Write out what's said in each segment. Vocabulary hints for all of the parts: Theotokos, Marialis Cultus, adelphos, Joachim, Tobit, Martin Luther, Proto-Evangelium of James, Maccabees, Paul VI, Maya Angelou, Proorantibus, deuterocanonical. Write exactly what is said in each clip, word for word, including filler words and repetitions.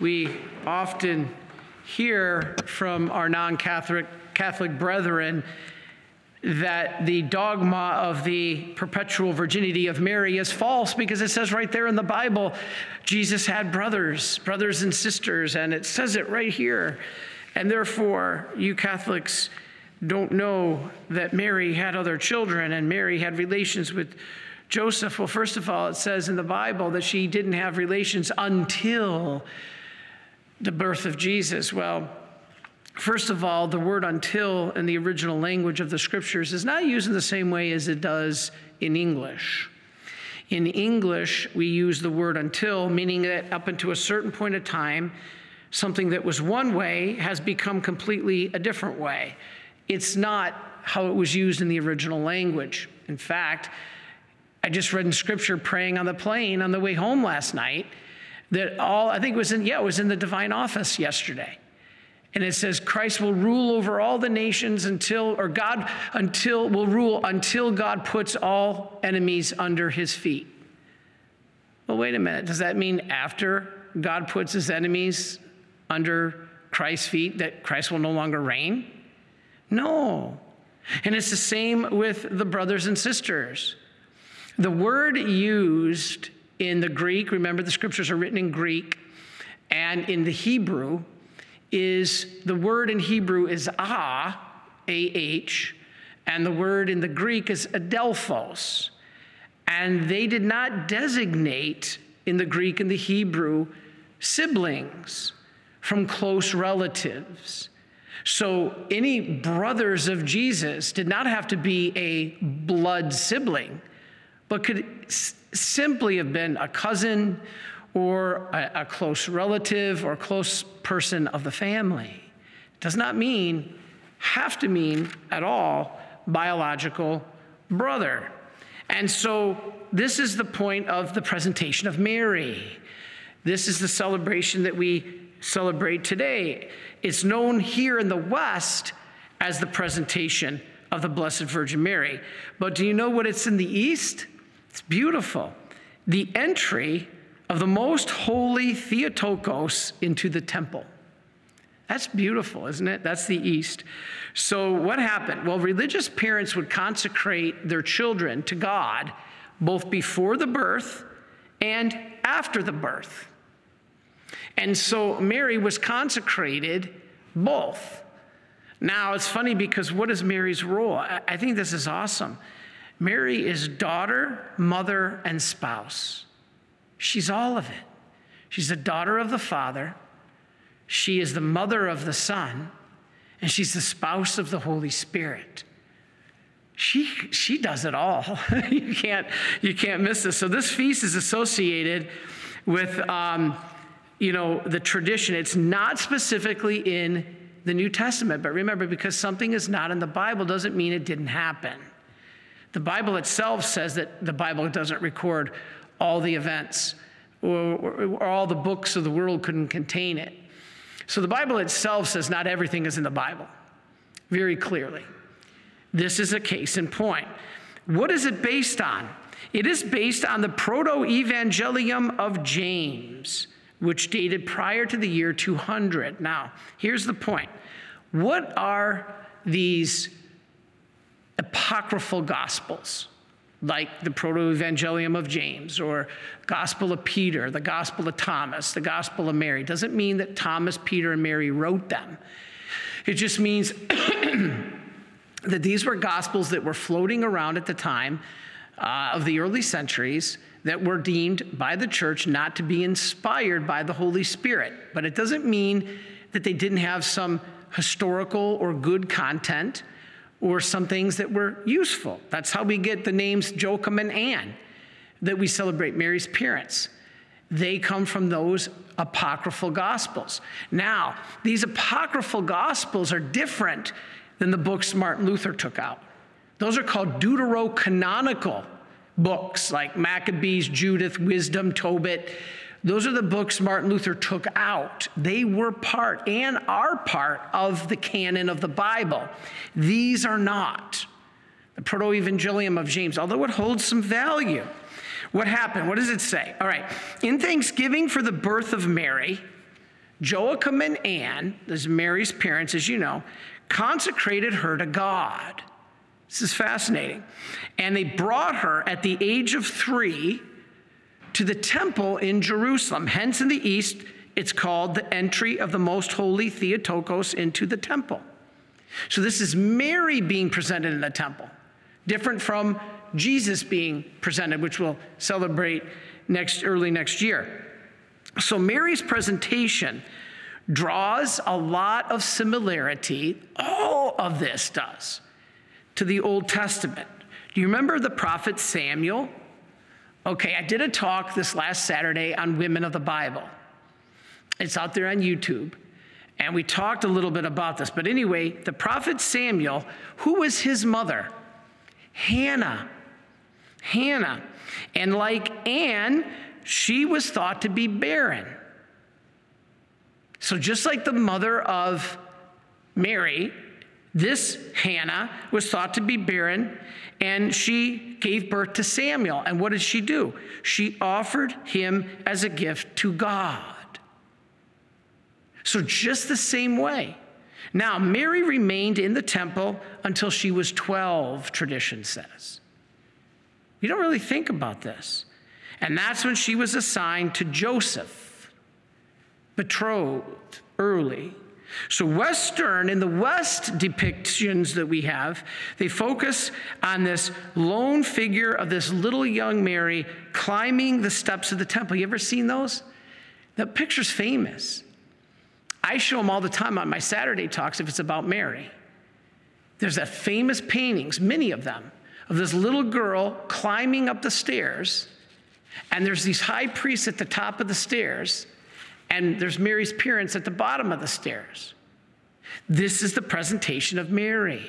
we often hear from our non-Catholic Catholic brethren that the dogma of the perpetual virginity of Mary is false, because it says right there in the Bible, Jesus had brothers, brothers and sisters, and it says it right here. And therefore, you Catholics don't know that Mary had other children and Mary had relations with Joseph. Well, first of all, it says in the Bible that she didn't have relations until the birth of Jesus. Well, first of all, the word until in the original language of the scriptures is not used in the same way as it does in English. In English, we use the word until, meaning that up until a certain point of time, something that was one way has become completely a different way. It's not how it was used in the original language. In fact, I just read in scripture praying on the plane on the way home last night that all, I think it was in, yeah, it was in the divine office yesterday. And it says, Christ will rule over all the nations until, or God until will rule until God puts all enemies under his feet. Well, wait a minute. Does that mean after God puts his enemies under Christ's feet that Christ will no longer reign? No. And it's the same with the brothers and sisters. The word used in the Greek, remember the scriptures are written in Greek, and in the Hebrew, is the word in Hebrew is ah, A H, and the word in the Greek is adelphos. And they did not designate in the Greek and the Hebrew siblings from close relatives. So any brothers of Jesus did not have to be a blood sibling, but could s- simply have been a cousin or a, a close relative or close person of the family. Does not mean, have to mean at all, biological brother. And so this is the point of the presentation of Mary. This is the celebration that we celebrate today. It's known here in the West as the presentation of the Blessed Virgin Mary. But do you know what it's in the East? It's beautiful. The entry of the most holy Theotokos into the temple. That's beautiful, isn't it? That's the East. So what happened? Well, religious parents would consecrate their children to God both before the birth and after the birth. And so Mary was consecrated both. Now, it's funny because what is Mary's role? I think this is awesome. Mary is daughter, mother, and spouse. She's all of it. She's the daughter of the Father. She is the mother of the Son. And she's the spouse of the Holy Spirit. She she does it all. you can't you can't miss this. So this feast is associated with um, you know the tradition. It's not specifically in the New Testament, but remember, because something is not in the Bible doesn't mean it didn't happen. The Bible itself says that the Bible doesn't record all the events, or, or, or all the books of the world couldn't contain it. So the Bible itself says not everything is in the Bible, very clearly. This is a case in point. What is it based on? It is based on the Proto-Evangelium of James, which dated prior to the year two hundred. Now, here's the point. What are these apocryphal gospels? Like the Proto-Evangelium of James, or Gospel of Peter, the Gospel of Thomas, the Gospel of Mary. It doesn't mean that Thomas, Peter, and Mary wrote them. It just means that these were gospels that were floating around at the time uh, of the early centuries that were deemed by the church not to be inspired by the Holy Spirit. But it doesn't mean that they didn't have some historical or good content, or some things that were useful. That's how we get the names Joachim and Anne, that we celebrate Mary's parents. They come from those apocryphal gospels. Now, these apocryphal gospels are different than the books Martin Luther took out. Those are called deuterocanonical books, like Maccabees, Judith, Wisdom, Tobit. Those are the books Martin Luther took out. They were part and are part of the canon of the Bible. These are not. The Proto-Evangelium of James, although it holds some value. What happened? What does it say? All right. In thanksgiving for the birth of Mary, Joachim and Anne, this is Mary's parents, as you know, consecrated her to God. This is fascinating. And they brought her at the age of three to the temple in Jerusalem. Hence, in the East, it's called the entry of the most holy Theotokos into the temple. So this is Mary being presented in the temple, different from Jesus being presented, which we'll celebrate next early next year. So Mary's presentation draws a lot of similarity, all of this does, to the Old Testament. Do you remember the prophet Samuel? Okay, I did a talk this last Saturday on women of the Bible. It's out there on YouTube. And we talked a little bit about this. But anyway, the prophet Samuel, who was his mother? Hannah. Hannah. And like Anne, she was thought to be barren. So just like the mother of Mary, this Hannah was thought to be barren, and she gave birth to Samuel. And what did she do? She offered him as a gift to God. So just the same way. Now, Mary remained in the temple until she was twelve, tradition says. We don't really think about this. And that's when she was assigned to Joseph, betrothed early. So Western, in the West depictions that we have, they focus on this lone figure of this little young Mary climbing the steps of the temple. You ever seen those? That picture's famous. I show them all the time on my Saturday talks if it's about Mary. There's that famous paintings, many of them, of this little girl climbing up the stairs, and there's these high priests at the top of the stairs, and there's Mary's parents at the bottom of the stairs. This is the presentation of Mary.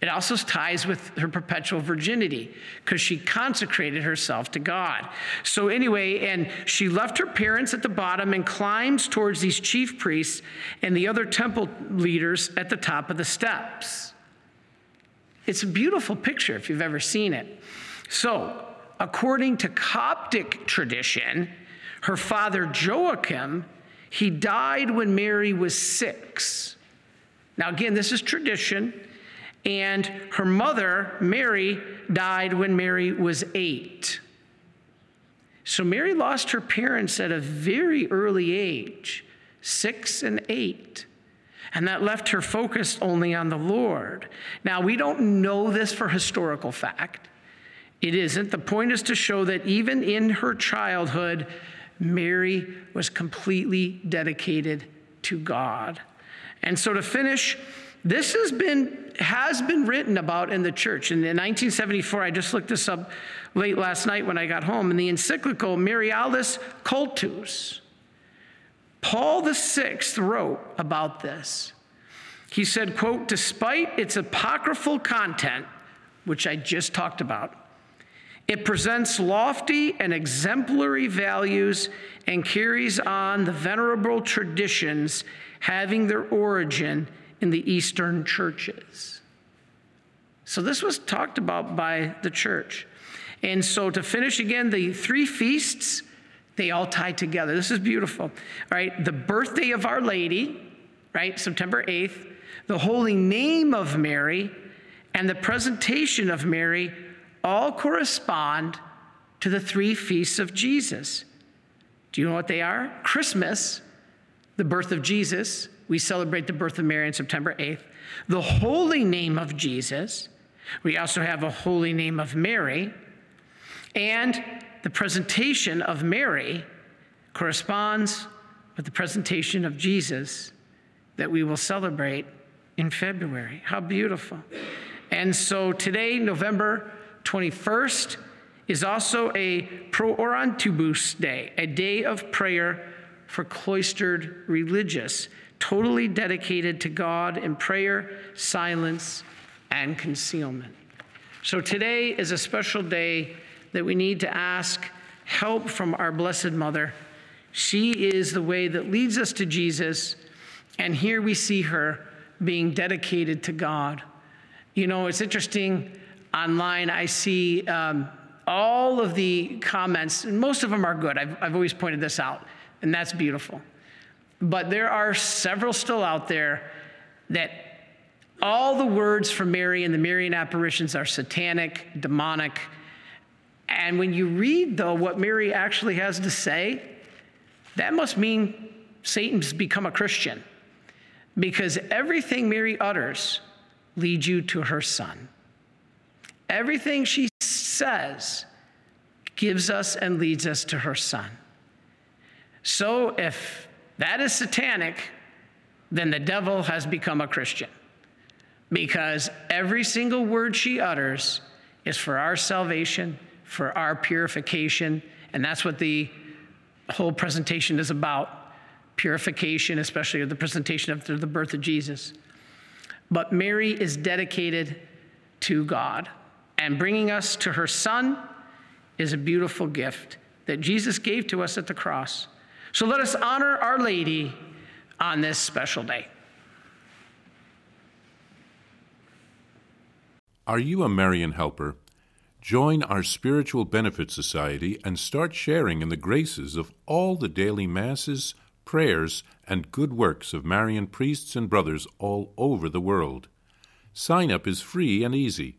It also ties with her perpetual virginity because she consecrated herself to God. So anyway, and she left her parents at the bottom and climbs towards these chief priests and the other temple leaders at the top of the steps. It's a beautiful picture if you've ever seen it. So according to Coptic tradition, her father Joachim, he died when Mary was six. Now again, this is tradition. And her mother, Mary, died when Mary was eight. So Mary lost her parents at a very early age, six and eight. And that left her focused only on the Lord. Now, we don't know this for historical fact. It isn't. The point is to show that even in her childhood, Mary was completely dedicated to God. And so to finish, this has been has been written about in the church. And in nineteen seventy-four, I just looked this up late last night when I got home, in the encyclical Marialis Cultus, Paul the Sixth wrote about this. He said, quote, despite its apocryphal content, which I just talked about, it presents lofty and exemplary values and carries on the venerable traditions having their origin in the Eastern churches. So this was talked about by the church. And so to finish again, the three feasts, they all tie together. This is beautiful, all right? The birthday of Our Lady, right, September eighth, the holy name of Mary, and the presentation of Mary all correspond to the three feasts of Jesus. Do you know what they are? Christmas, the birth of Jesus. We celebrate the birth of Mary on September eighth. The holy name of Jesus. We also have a holy name of Mary. And the presentation of Mary corresponds with the presentation of Jesus that we will celebrate in February. How beautiful. And so today, November twenty-first, is also a Proorantibus day, a day of prayer for cloistered religious, totally dedicated to God in prayer, silence, and concealment. So today is a special day that we need to ask help from our Blessed Mother. She is the way that leads us to Jesus, and here we see her being dedicated to God. You know, it's interesting, online I see um, all of the comments, and most of them are good. I've, I've always pointed this out, and that's beautiful. but there are several still out there that all the words from Mary and the Marian apparitions are satanic, demonic. And when you read, though, what Mary actually has to say, that must mean Satan's become a Christian, because everything Mary utters leads you to her son. Everything she says gives us and leads us to her son. So if that is satanic, then the devil has become a Christian, because every single word she utters is for our salvation, for our purification, and that's what the whole presentation is about, purification, especially the presentation after the birth of Jesus. But Mary is dedicated to God, and bringing us to her son is a beautiful gift that Jesus gave to us at the cross. So let us honor Our Lady on this special day. Are you a Marian helper? Join our Spiritual Benefit Society and start sharing in the graces of all the daily masses, prayers, and good works of Marian priests and brothers all over the world. Sign up is free and easy.